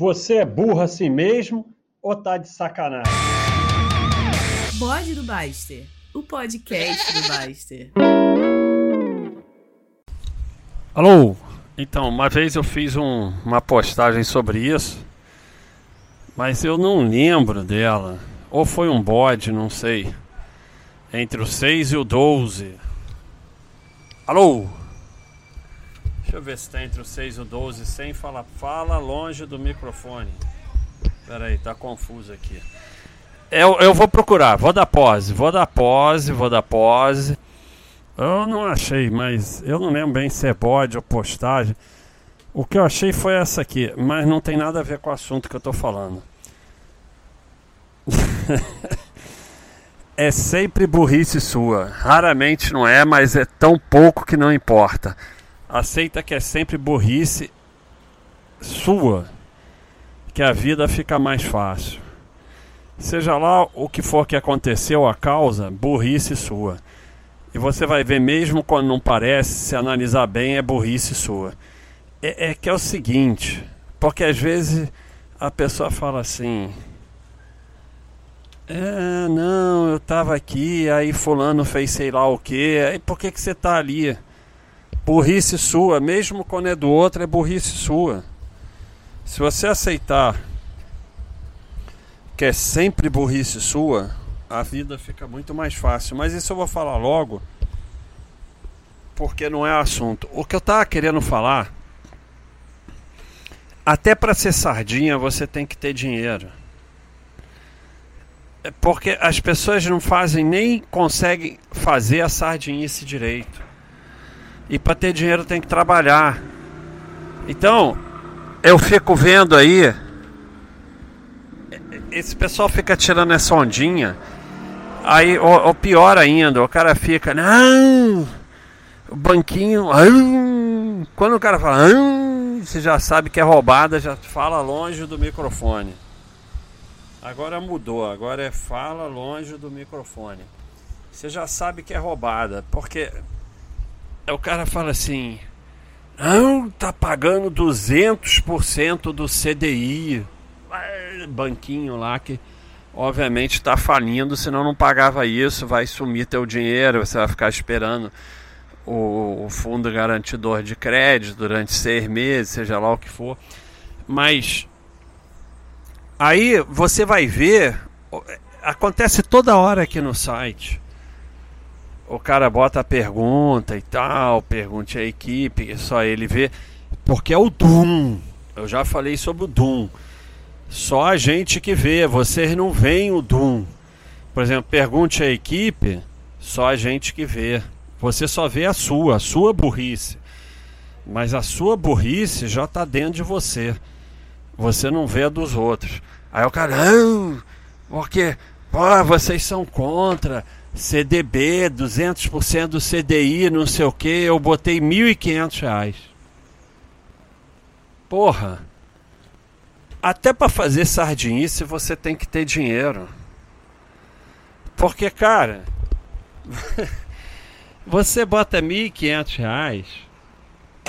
Você é burro assim mesmo ou tá de sacanagem? Bode do Baster, o podcast do Baster. Alô, então, uma vez eu fiz uma postagem sobre isso, mas eu não lembro dela. Ou foi um bode, não sei. Entre o 6 e o 12. Alô? Deixa eu ver se tá entre o 6 e o 12 sem falar. Fala longe do microfone. Pera aí, tá confuso aqui. Eu vou procurar, vou dar pause. Eu não achei, mas eu não lembro bem se é bode ou postagem. O que eu achei foi essa aqui, mas não tem nada a ver com o assunto que eu tô falando. É sempre burrice sua. Raramente não é, mas é tão pouco que não importa. Aceita que é sempre burrice sua, que a vida fica mais fácil. Seja lá o que for que aconteceu, a causa, burrice sua. E você vai ver, mesmo quando não parece, se analisar bem, é burrice sua. É que é o seguinte, porque às vezes a pessoa fala assim... não, eu tava aqui, aí fulano fez sei lá o que, aí por que você tá ali? Burrice sua, mesmo quando é do outro, é burrice sua. Se você aceitar que é sempre burrice sua, a vida fica muito mais fácil. Mas isso eu vou falar logo, porque não é assunto. O que eu tava querendo falar, até pra ser sardinha você tem que ter dinheiro. É porque as pessoas não fazem, nem conseguem fazer a sardinice direito. E para ter dinheiro tem que trabalhar. Então, eu fico vendo aí, esse pessoal fica tirando essa ondinha. Aí, ou pior ainda, o cara fica, não, o banquinho, quando o cara fala, você já sabe que é roubada, já fala longe do microfone. Agora mudou, agora é fala longe do microfone. Você já sabe que é roubada, porque o cara fala assim, não, tá pagando 200% do CDI, banquinho lá que obviamente tá falindo, senão não pagava isso, vai sumir teu dinheiro, você vai ficar esperando o fundo garantidor de crédito durante 6 meses, seja lá o que for, mas... Aí você vai ver, acontece toda hora aqui no site, o cara bota a pergunta e tal, pergunte à equipe, só ele vê, porque é o Doom, eu já falei sobre o Doom, só a gente que vê, vocês não veem o Doom, por exemplo, pergunte à equipe, só a gente que vê, você só vê a sua burrice, mas a sua burrice já está dentro de você. Você não vê a dos outros. Aí o cara, porque vocês são contra CDB, 200% do CDI, não sei o que, eu botei R$1.500. Porra, até para fazer sardinice você tem que ter dinheiro. Porque, cara, você bota R$1.500,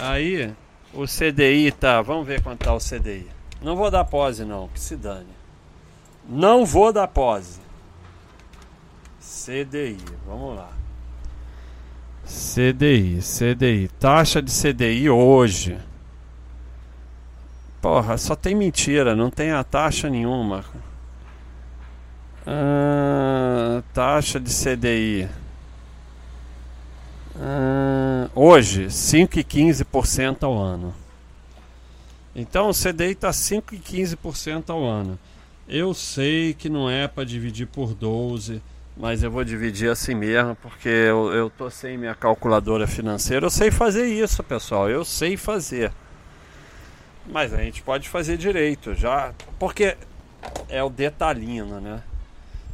aí o CDI tá, vamos ver quanto tá o CDI. Não vou dar pause não, que se dane. Não vou dar pause. CDI, vamos lá. CDI. Taxa de CDI hoje. Porra, só tem mentira, não tem a taxa nenhuma. Taxa de CDI. Hoje, 5,15% ao ano. Então o CDI está 5,15% ao ano. Eu sei que não é para dividir por 12, mas eu vou dividir assim mesmo, porque eu tô sem minha calculadora financeira. Eu sei fazer isso, pessoal. Eu sei fazer. Mas a gente pode fazer direito já, porque é o detalhino, né?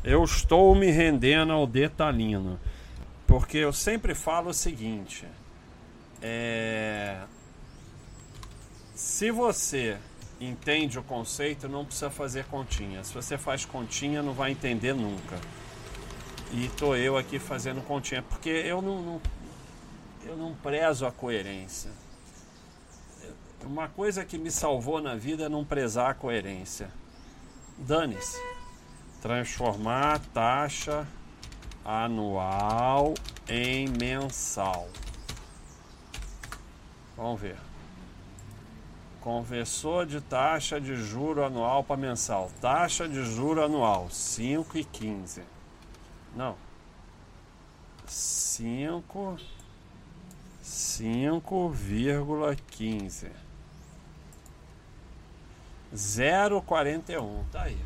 Eu estou me rendendo ao detalhino, porque eu sempre falo o seguinte. Se você entende o conceito, não precisa fazer continha. Se você faz continha, não vai entender nunca. E tô eu aqui fazendo continha, porque eu não prezo a coerência. Uma coisa que me salvou na vida é não prezar a coerência. Dane-se. Transformar taxa anual em mensal. Vamos ver. Conversor de taxa de juro anual para mensal. Taxa de juro anual, 5,15. Não. 5,15. 0,41. Tá aí.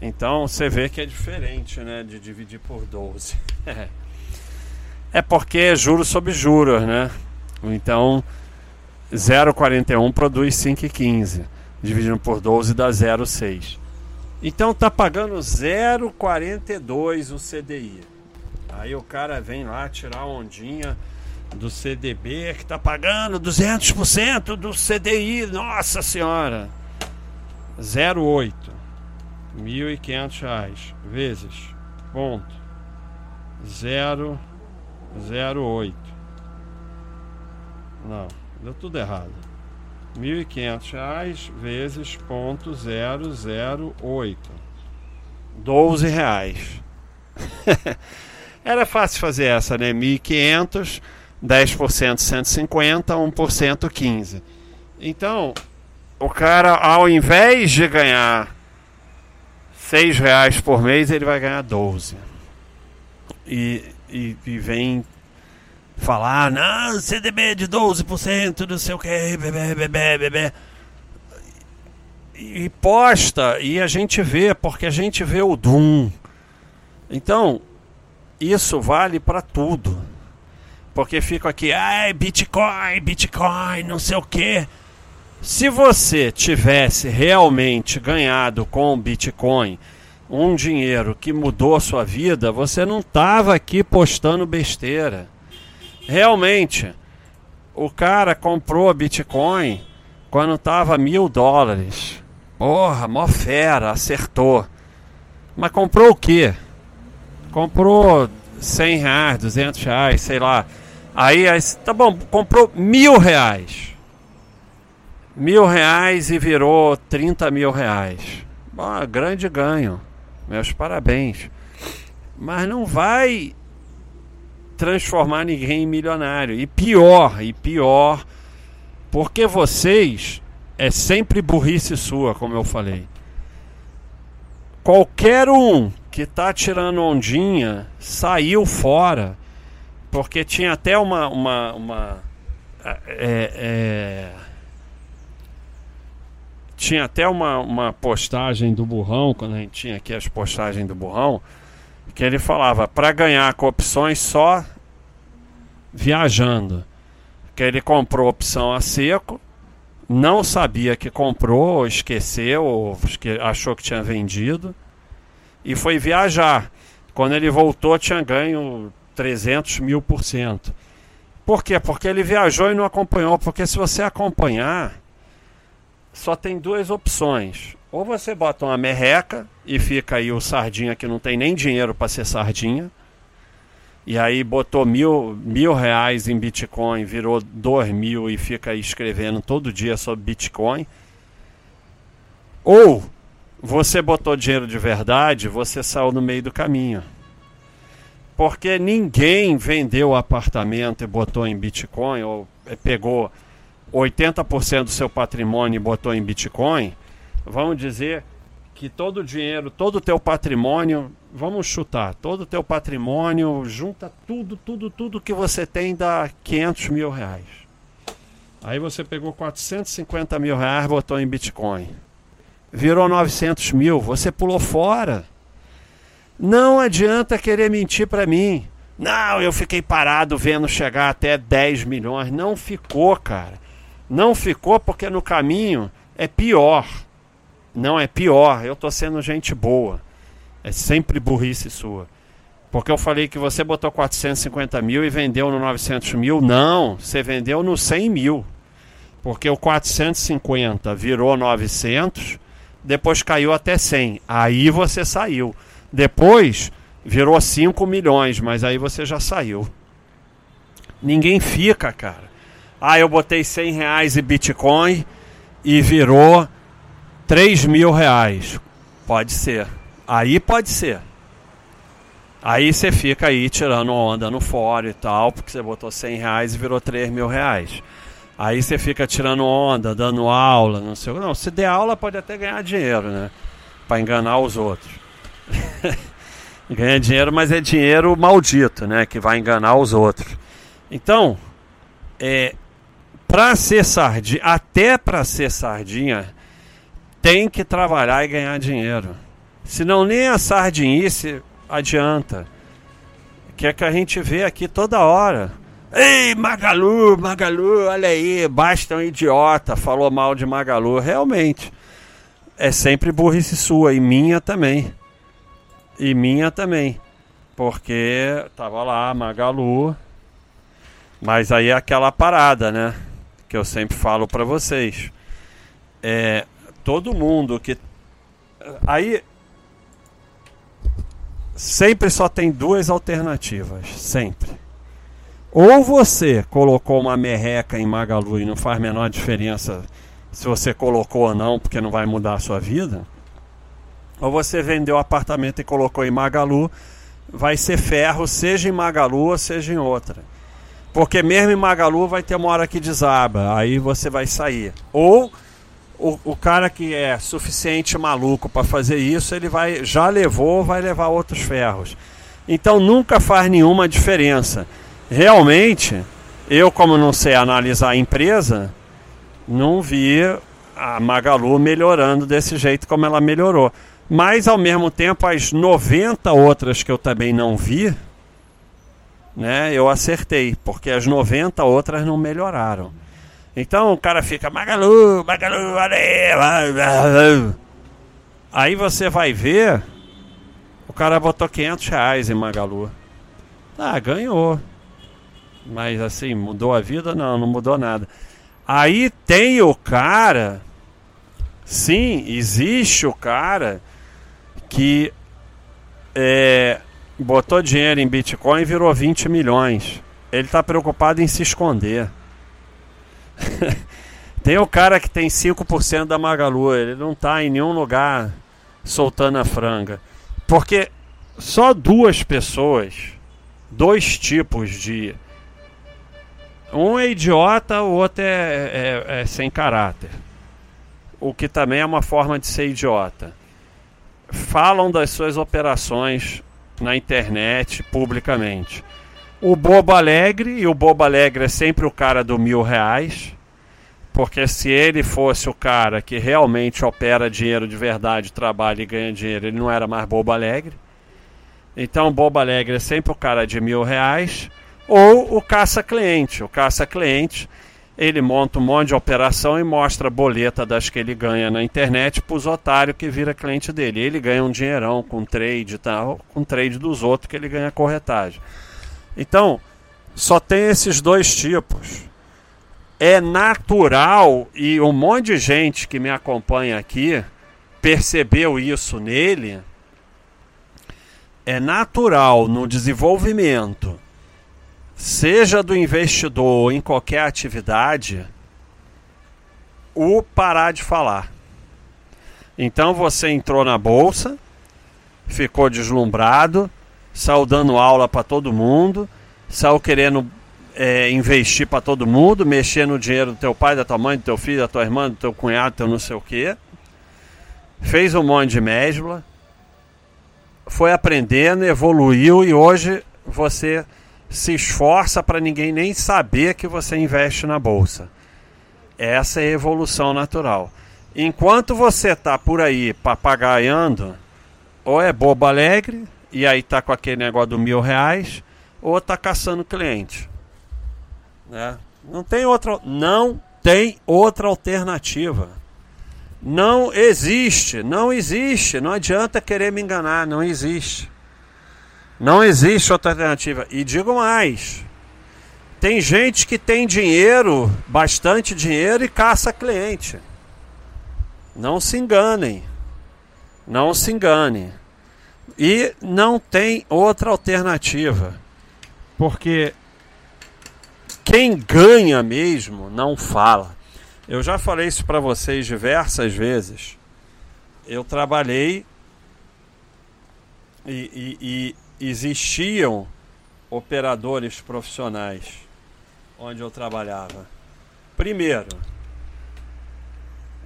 Então você vê que é diferente, né? De dividir por 12. É porque é juro sobre juros, né? Então 0,41 produz 5,15. Dividindo por 12 dá 0,6. Então tá pagando 0,42 o CDI. Aí o cara vem lá tirar a ondinha do CDB que tá pagando 200% do CDI. Nossa senhora! 0,8. R$1.500 vezes ponto 0,08. Não, deu tudo errado. R$1.500 vezes ponto 008. R$12. Era fácil fazer essa, né? 1.500, 10% 150, 1% 15. Então, o cara, ao invés de ganhar R$6 por mês, ele vai ganhar 12. E vem falar, não, CDB de 12%, não sei o que, bebê. E posta, e a gente vê, porque a gente vê o Doom. Então, isso vale para tudo. Porque fico aqui, ai, Bitcoin, não sei o que. Se você tivesse realmente ganhado com o Bitcoin um dinheiro que mudou a sua vida, você não estava aqui postando besteira. Realmente, o cara comprou Bitcoin quando estava $1.000. Porra, mó fera, acertou. Mas comprou o quê? Comprou R$100, R$200, sei lá. Aí tá bom, comprou R$1.000. R$1.000 e virou R$30.000. Bom, grande ganho. Meus parabéns. Mas não vai transformar ninguém em milionário. E pior, porque vocês, é sempre burrice sua, como eu falei. Qualquer um que tá tirando ondinha saiu fora. Porque tinha até uma postagem do Burrão, quando a gente tinha aqui as postagens do Burrão, que ele falava para ganhar com opções só viajando. Que ele comprou opção a seco, não sabia que comprou, esqueceu, ou achou que tinha vendido, e foi viajar. Quando ele voltou, tinha ganho 300.000%. Por quê? Porque ele viajou e não acompanhou. Porque se você acompanhar, só tem duas opções. Ou você bota uma merreca e fica aí o sardinha que não tem nem dinheiro para ser sardinha. E aí botou mil reais em Bitcoin, virou 2.000 e fica aí escrevendo todo dia sobre Bitcoin. Ou você botou dinheiro de verdade, você saiu no meio do caminho. Porque ninguém vendeu apartamento e botou em Bitcoin, ou pegou 80% do seu patrimônio e botou em Bitcoin. Vamos dizer que todo o dinheiro, todo o teu patrimônio, vamos chutar, todo o teu patrimônio, junta tudo que você tem, dá R$500.000. Aí você pegou R$450.000, botou em Bitcoin, virou 900.000, você pulou fora. Não adianta querer mentir para mim. Não, eu fiquei parado vendo chegar até 10 milhões, não ficou, cara. Não ficou porque no caminho é pior. Não é pior, eu tô sendo gente boa. É sempre burrice sua. Porque eu falei que você botou 450.000 e vendeu no 900.000. Não, você vendeu no 100.000. Porque o 450 virou 900, depois caiu até 100. Aí você saiu. Depois virou 5 milhões, mas aí você já saiu. Ninguém fica, cara. Ah, eu botei R$100 em Bitcoin e virou R$3.000. Pode ser. Aí pode ser. Aí você fica aí tirando onda no fórum e tal, porque você botou R$100 e virou R$3.000. Aí você fica tirando onda, dando aula, não sei o que. Não, se der aula pode até ganhar dinheiro, né? Para enganar os outros. Ganha dinheiro, mas é dinheiro maldito, né? Que vai enganar os outros. Então, para ser sardinha, até para ser sardinha, tem que trabalhar e ganhar dinheiro. Senão nem a sardinice adianta. Que é que a gente vê aqui toda hora. Ei, Magalu, olha aí, basta um idiota, falou mal de Magalu. Realmente, é sempre burrice sua e minha também. Porque tava lá Magalu. Mas aí é aquela parada, né? Que eu sempre falo pra vocês. Todo mundo que... Aí... Sempre só tem duas alternativas. Sempre. Ou você colocou uma merreca em Magalu e não faz a menor diferença se você colocou ou não, porque não vai mudar a sua vida. Ou você vendeu o apartamento e colocou em Magalu, vai ser ferro, seja em Magalu ou seja em outra. Porque mesmo em Magalu vai ter uma hora que desaba, aí você vai sair. Ou o cara que é suficiente maluco para fazer isso, ele vai levar outros ferros. Então nunca faz nenhuma diferença. Realmente, eu, como não sei analisar a empresa, não vi a Magalu melhorando desse jeito como ela melhorou. Mas, ao mesmo tempo, as 90 outras que eu também não vi, né, eu acertei, porque as 90 outras não melhoraram. Então, o cara fica, Magalu, olha aí. Aí você vai ver, o cara botou R$500 em Magalu. Ah, ganhou. Mas, assim, mudou a vida? Não mudou nada. Aí tem o cara... Sim, existe o cara que botou dinheiro em Bitcoin e virou 20 milhões. Ele está preocupado em se esconder. Tem o cara que tem 5% da Magalu, ele não está em nenhum lugar soltando a franga. Porque só duas pessoas, dois tipos de... Um é idiota, o outro é sem caráter. O que também é uma forma de ser idiota. Falam das suas operações na internet, publicamente. O bobo alegre, e o bobo alegre é sempre o cara do R$1.000, porque se ele fosse o cara que realmente opera dinheiro de verdade, trabalha e ganha dinheiro, ele não era mais bobo alegre. Então o bobo alegre é sempre o cara de R$1.000, ou o caça-cliente. O caça-cliente... Ele monta um monte de operação e mostra a boleta das que ele ganha na internet para os otários que vira cliente dele. Ele ganha um dinheirão com trade e tal, com trade dos outros que ele ganha corretagem. Então, só tem esses dois tipos. É natural, e um monte de gente que me acompanha aqui percebeu isso nele. É natural no desenvolvimento, seja do investidor ou em qualquer atividade, o parar de falar. Então você entrou na bolsa, ficou deslumbrado, saiu dando aula para todo mundo, saiu querendo investir para todo mundo, mexer no dinheiro do teu pai, da tua mãe, do teu filho, da tua irmã, do teu cunhado, do teu não sei o quê. Fez um monte de mesbla, foi aprendendo, evoluiu e hoje você... se esforça para ninguém nem saber que você investe na bolsa. Essa é a evolução natural. Enquanto você está por aí papagaiando, ou é bobo alegre, e aí está com aquele negócio do R$1.000, ou está caçando cliente. Né? Não tem outra alternativa. Não existe. Não adianta querer me enganar, não existe. Não existe outra alternativa. E digo mais, tem gente que tem dinheiro, bastante dinheiro, e caça cliente. Não se enganem. E não tem outra alternativa. Porque Quem ganha mesmo não fala. Eu já falei isso para vocês diversas vezes. Eu trabalhei e existiam operadores profissionais onde eu trabalhava. Primeiro,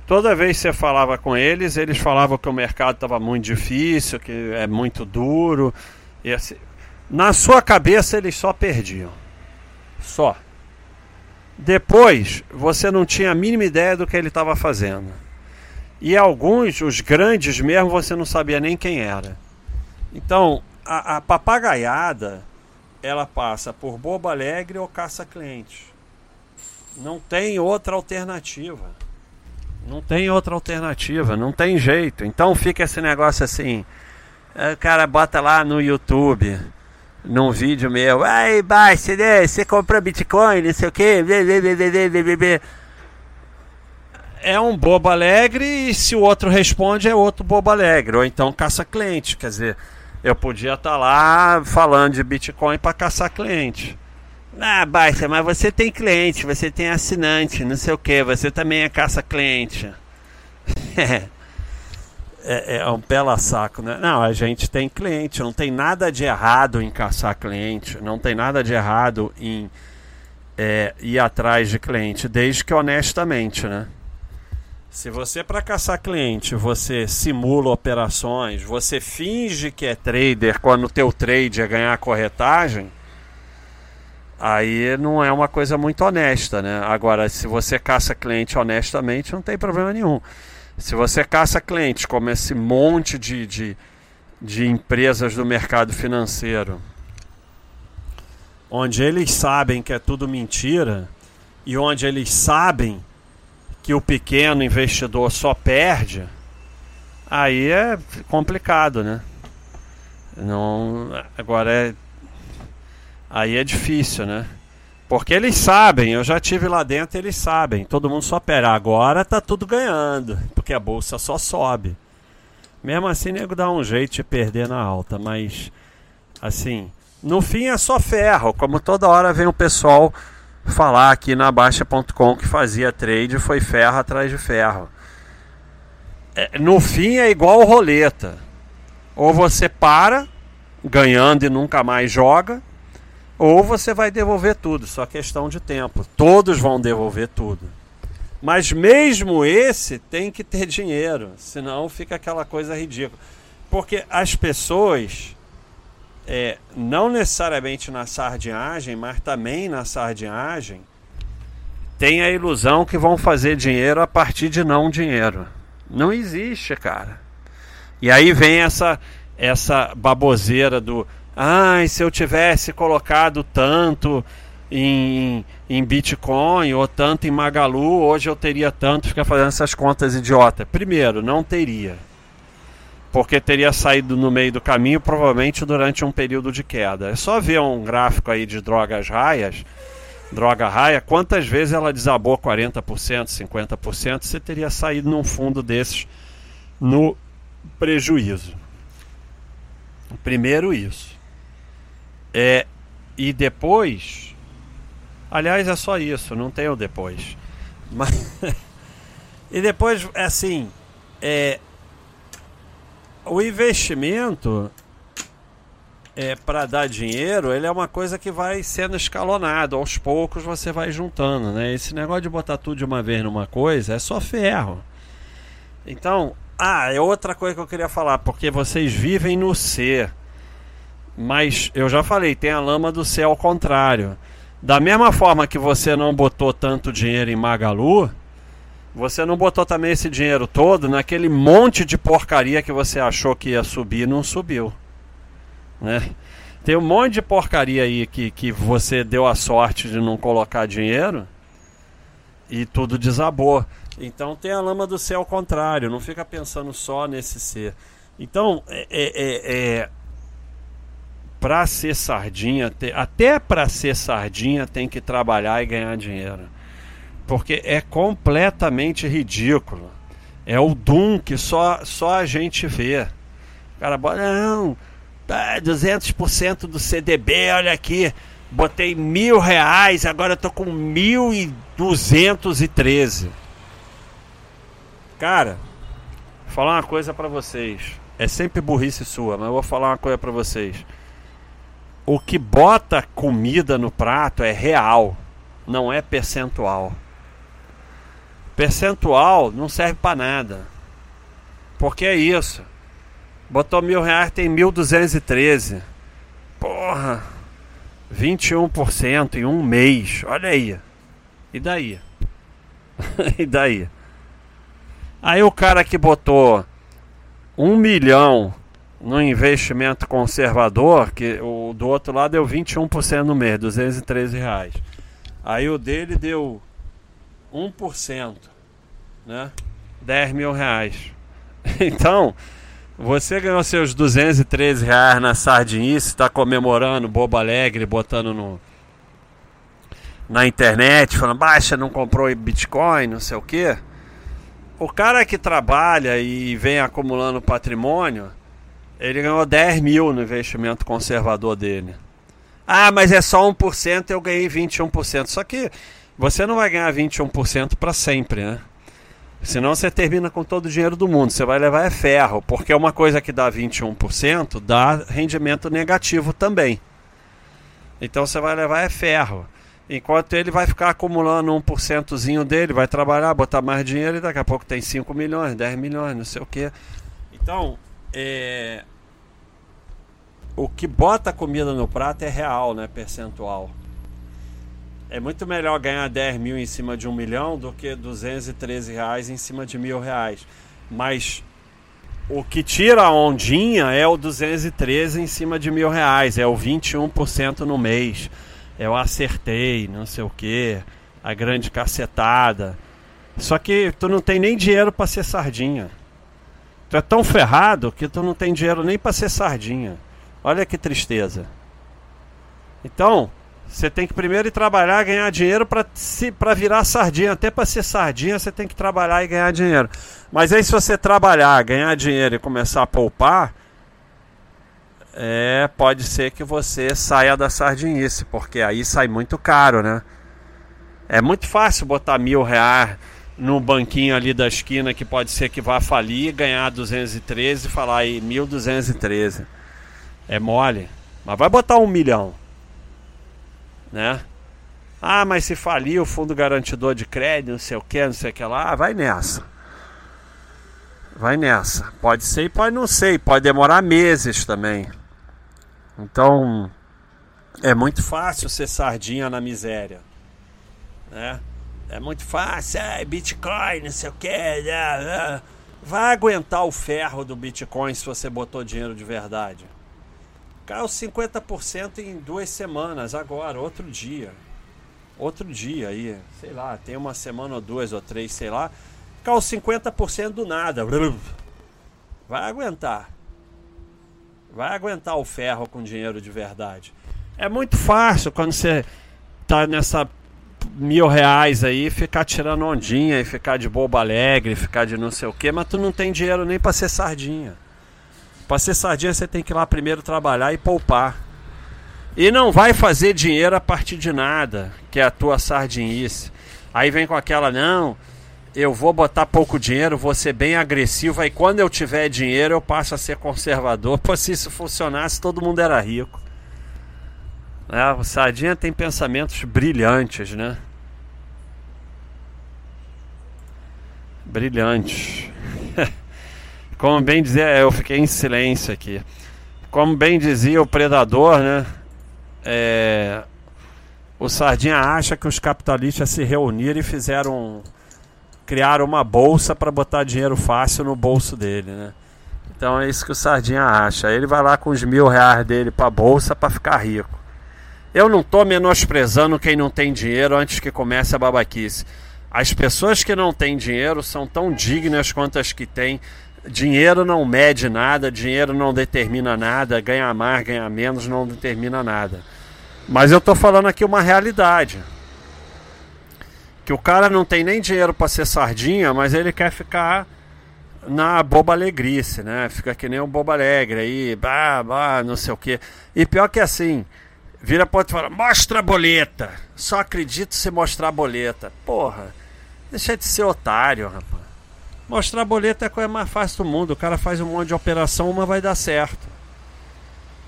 toda vez que você falava com eles, eles falavam que o mercado estava muito difícil, que é muito duro. E assim, na sua cabeça eles só perdiam. Só. Depois, você não tinha a mínima ideia do que ele estava fazendo. E alguns, os grandes mesmo, você não sabia nem quem era. Então, a papagaiada, ela passa por boba alegre ou caça-clientes. Não tem outra alternativa. Não tem outra alternativa, não tem jeito. Então fica esse negócio assim, o cara bota lá no YouTube, num vídeo meu, ai, baixa, né? Você comprou Bitcoin, não sei o quê. É um bobo alegre e se o outro responde é outro bobo alegre. Ou então caça cliente, quer dizer, eu podia estar lá falando de Bitcoin para caçar cliente. Ah, baixa, mas você tem cliente, você tem assinante, não sei o que, você também é caça-cliente. É um bela saco, né? Não, a gente tem cliente, não tem nada de errado em caçar cliente, não tem nada de errado em ir atrás de cliente, desde que honestamente, né? Se você, para caçar cliente, você simula operações, você finge que é trader quando o teu trade é ganhar corretagem, aí não é uma coisa muito honesta, né? Agora, se você caça cliente honestamente, não tem problema nenhum. Se você caça cliente como esse monte de empresas do mercado financeiro, onde eles sabem que é tudo mentira e onde eles sabem que o pequeno investidor só perde, aí é complicado, né? Não, agora é... Aí é difícil, né? Porque eles sabem, eu já tive lá dentro, eles sabem. Todo mundo só pera. Agora tá tudo ganhando, porque a bolsa só sobe. Mesmo assim, nego dá um jeito de perder na alta, mas assim, no fim é só ferro, como toda hora vem o pessoal falar aqui na Baixa.com que fazia trade, foi ferro atrás de ferro. No fim é igual roleta. Ou você para, ganhando e nunca mais joga, ou você vai devolver tudo, só questão de tempo. Todos vão devolver tudo. Mas mesmo esse tem que ter dinheiro, senão fica aquela coisa ridícula. Porque as pessoas, não necessariamente na sardinhagem, mas também na sardinhagem, têm a ilusão que vão fazer dinheiro a partir de não dinheiro. Não existe, cara. E aí vem essa baboseira do... Ai, se eu tivesse colocado tanto em Bitcoin ou tanto em Magalu, hoje eu teria tanto. Fica fazendo essas contas idiotas. Primeiro, não teria. Porque teria saído no meio do caminho, provavelmente durante um período de queda. É só ver um gráfico aí de droga raia, quantas vezes ela desabou 40%, 50%, você teria saído num fundo desses no prejuízo. Primeiro isso. E depois, aliás, é só isso, não tem o depois. Mas, e depois, assim, o investimento para dar dinheiro, ele é uma coisa que vai sendo escalonado, aos poucos você vai juntando, né? Esse negócio de botar tudo de uma vez numa coisa é só ferro. Então, é outra coisa que eu queria falar, porque vocês vivem no C. Mas eu já falei, tem a lama do C ao contrário. Da mesma forma que você não botou tanto dinheiro em Magalu, você não botou também esse dinheiro todo naquele monte de porcaria que você achou que ia subir e não subiu, né? Tem um monte de porcaria aí que você deu a sorte de não colocar dinheiro e tudo desabou. Então tem a lama do C ao contrário, não fica pensando só nesse C. Então, para ser sardinha, até para ser sardinha tem que trabalhar e ganhar dinheiro. Porque é completamente ridículo. É o doom que só a gente vê. O cara bota, não, 200% do CDB, olha aqui. botei R$1.000, agora eu tô com 1.213. Cara, vou falar uma coisa pra vocês. É sempre burrice sua, mas eu vou falar uma coisa pra vocês. O que bota comida no prato é real, não é percentual. Percentual não serve pra nada. Porque é isso. Botou R$1.000, tem 1.213. Porra, 21% em um mês. Olha aí. E daí? E daí? Aí o cara que botou 1 milhão no investimento conservador, que o do outro lado deu 21% no mês, R$213. Aí o dele deu 1%, né? R$10.000. Então, você ganhou seus R$213 na sardinice, está comemorando, bobo alegre, botando na internet, falando, baixa, não comprou Bitcoin, não sei o quê. O cara que trabalha e vem acumulando patrimônio, ele ganhou 10 mil no investimento conservador dele. Ah, mas é só 1%, eu ganhei 21%. Só que você não vai ganhar 21% para sempre, né? Senão você termina com todo o dinheiro do mundo. Você vai levar é ferro, porque uma coisa que dá 21% dá rendimento negativo também. Então você vai levar é ferro. Enquanto ele vai ficar acumulando 1%zinho dele, vai trabalhar, botar mais dinheiro e daqui a pouco tem 5 milhões, 10 milhões, não sei o quê. Então, o que bota comida no prato é real, né? Percentual. É muito melhor ganhar 10 mil em cima de 1 milhão do que R$213 em cima de R$1.000. Mas o que tira a ondinha é o 213 em cima de R$1.000. É o 21% no mês. Eu acertei, não sei o que, a grande cacetada. Só que tu não tem nem dinheiro pra ser sardinha. Tu é tão ferrado que tu não tem dinheiro nem pra ser sardinha. Olha que tristeza. Então, você tem que primeiro ir trabalhar, ganhar dinheiro para virar sardinha. Até para ser sardinha você tem que trabalhar e ganhar dinheiro. Mas aí se você trabalhar, ganhar dinheiro e começar a poupar, pode ser que você saia da sardinice, porque aí sai muito caro, né? É muito fácil botar R$1.000 no banquinho ali da esquina, que pode ser que vá falir, ganhar 213 e falar aí 1.213. É mole. Mas vai botar 1 milhão. Né? Ah, mas se falir o fundo garantidor de crédito, não sei o que, não sei o que lá, vai nessa. Vai nessa. Pode ser e pode não ser. Pode demorar meses também. Então, é muito fácil ser sardinha na miséria. Né? É muito fácil. Bitcoin, não sei o que. Vai aguentar o ferro do Bitcoin se você botou dinheiro de verdade. Caiu 50% em 2 semanas, agora, outro dia aí, sei lá, tem uma semana ou 2 ou 3, sei lá, caiu 50% do nada, vai aguentar o ferro com dinheiro de verdade. É muito fácil quando você tá nessa R$1.000 aí, ficar tirando ondinha e ficar de bobo alegre, ficar de não sei o que, mas tu não tem dinheiro nem pra ser sardinha. Para ser sardinha você tem que ir lá primeiro trabalhar e poupar. E não vai fazer dinheiro a partir de nada, que é a tua sardinice. Aí vem com aquela, não, eu vou botar pouco dinheiro, vou ser bem agressivo, aí quando eu tiver dinheiro eu passo a ser conservador. Pô, se isso funcionasse, todo mundo era rico. O sardinha tem pensamentos brilhantes, né? Brilhantes. Como bem dizia, eu fiquei em silêncio aqui. Como bem dizia o Predador, né? O Sardinha acha que os capitalistas se reuniram e criaram uma bolsa para botar dinheiro fácil no bolso dele, né? Então é isso que o Sardinha acha. Ele vai lá com os R$1.000 dele para a bolsa para ficar rico. Eu não estou menosprezando quem não tem dinheiro antes que comece a babaquice. As pessoas que não têm dinheiro são tão dignas quanto as que têm. Dinheiro não mede nada, dinheiro não determina nada, ganhar mais, ganhar menos não determina nada. Mas eu tô falando aqui uma realidade. Que o cara não tem nem dinheiro para ser sardinha, mas ele quer ficar na boba alegrice, né? Fica que nem um boba alegre aí, não sei o quê. E pior que assim, Vira a porta e fala, mostra a boleta. Só acredito se mostrar a boleta. Porra, deixa de ser otário, rapaz. Mostrar a boleta é a coisa mais fácil do mundo. O cara faz um monte de operação, uma vai dar certo.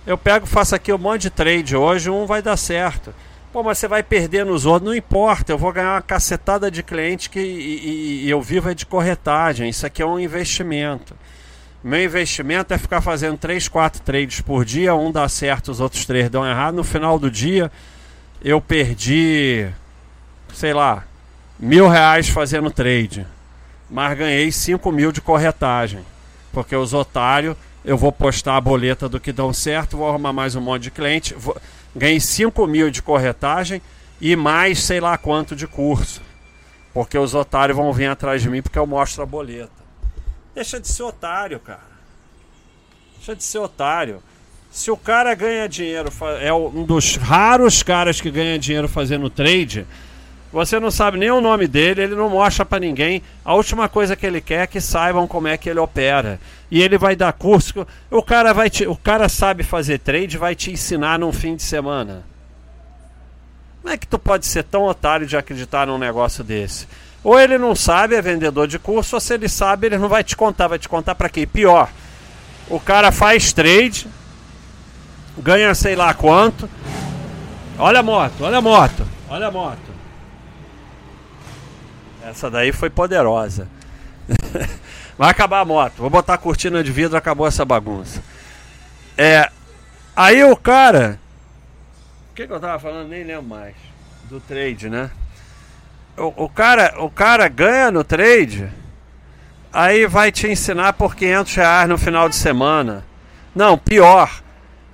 Eu pego, faço aqui um monte de trade hoje, um vai dar certo. Pô, mas você vai perder nos outros. Não importa, eu vou ganhar uma cacetada de cliente que, e eu vivo é de corretagem. Isso aqui é um investimento. Meu investimento é ficar fazendo 3, 4 trades por dia, um dá certo, os outros 3 dão errado. No final do dia, eu perdi, sei lá, R$1.000 fazendo trade, mas ganhei R$5.000 de corretagem, porque os otários, eu vou postar a boleta do que dão certo, vou arrumar mais um monte de cliente, ganhei R$5.000 de corretagem e mais sei lá quanto de curso, porque os otários vão vir atrás de mim porque eu mostro a boleta. Deixa de ser otário, cara. Deixa de ser otário. Se o cara ganha dinheiro, é um dos raros caras que ganha dinheiro fazendo trade, você não sabe nem o nome dele, ele não mostra pra ninguém. A última coisa que ele quer é que saibam como é que ele opera. E ele vai dar curso. O cara sabe fazer trade, vai te ensinar num fim de semana. Como é que tu pode ser tão otário de acreditar num negócio desse? Ou ele não sabe, é vendedor de curso, ou se ele sabe, ele não vai te contar. Vai te contar pra quê? Pior, o cara faz trade, ganha sei lá quanto. Olha a moto, olha a moto, olha a moto. Essa daí foi poderosa. Vai acabar a moto, vou botar a cortina de vidro, acabou essa bagunça. Aí o cara... O que eu tava falando? Nem lembro mais. Do trade, né? O cara ganha no trade, aí vai te ensinar por R$500 no final de semana. Não, pior,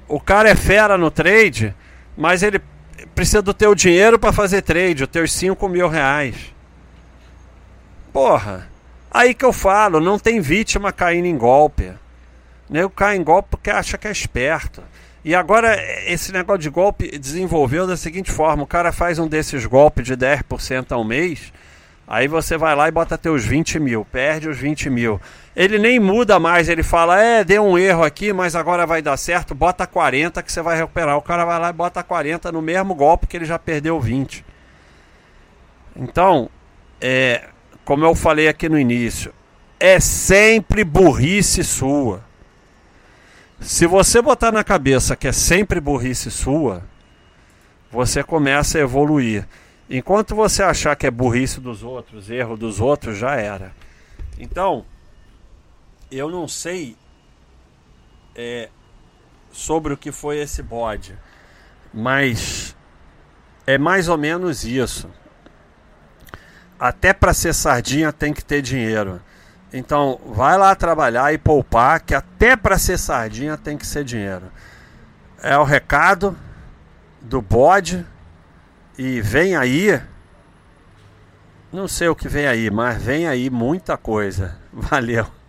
o cara é fera no trade, mas ele precisa do teu dinheiro para fazer trade, os teus R$5.000. Porra, aí que eu falo, não tem vítima caindo em golpe. Nem cai em golpe porque acha que é esperto. E agora esse negócio de golpe desenvolveu da seguinte forma: o cara faz um desses golpes de 10% ao mês, aí você vai lá e bota teus 20 mil, perde os 20 mil, ele nem muda mais, ele fala, deu um erro aqui, mas agora vai dar certo, bota 40 que você vai recuperar. O cara vai lá e bota 40 no mesmo golpe que ele já perdeu 20. Então, como eu falei aqui no início, é sempre burrice sua. Se você botar na cabeça que é sempre burrice sua, você começa a evoluir. Enquanto você achar que é burrice dos outros, erro dos outros, já era. Então, eu não sei sobre o que foi esse bode, mas é mais ou menos isso. Até para ser sardinha tem que ter dinheiro. Então, vai lá trabalhar e poupar, que até para ser sardinha tem que ser dinheiro. É o recado do bode. E vem aí, não sei o que vem aí, mas vem aí muita coisa. Valeu.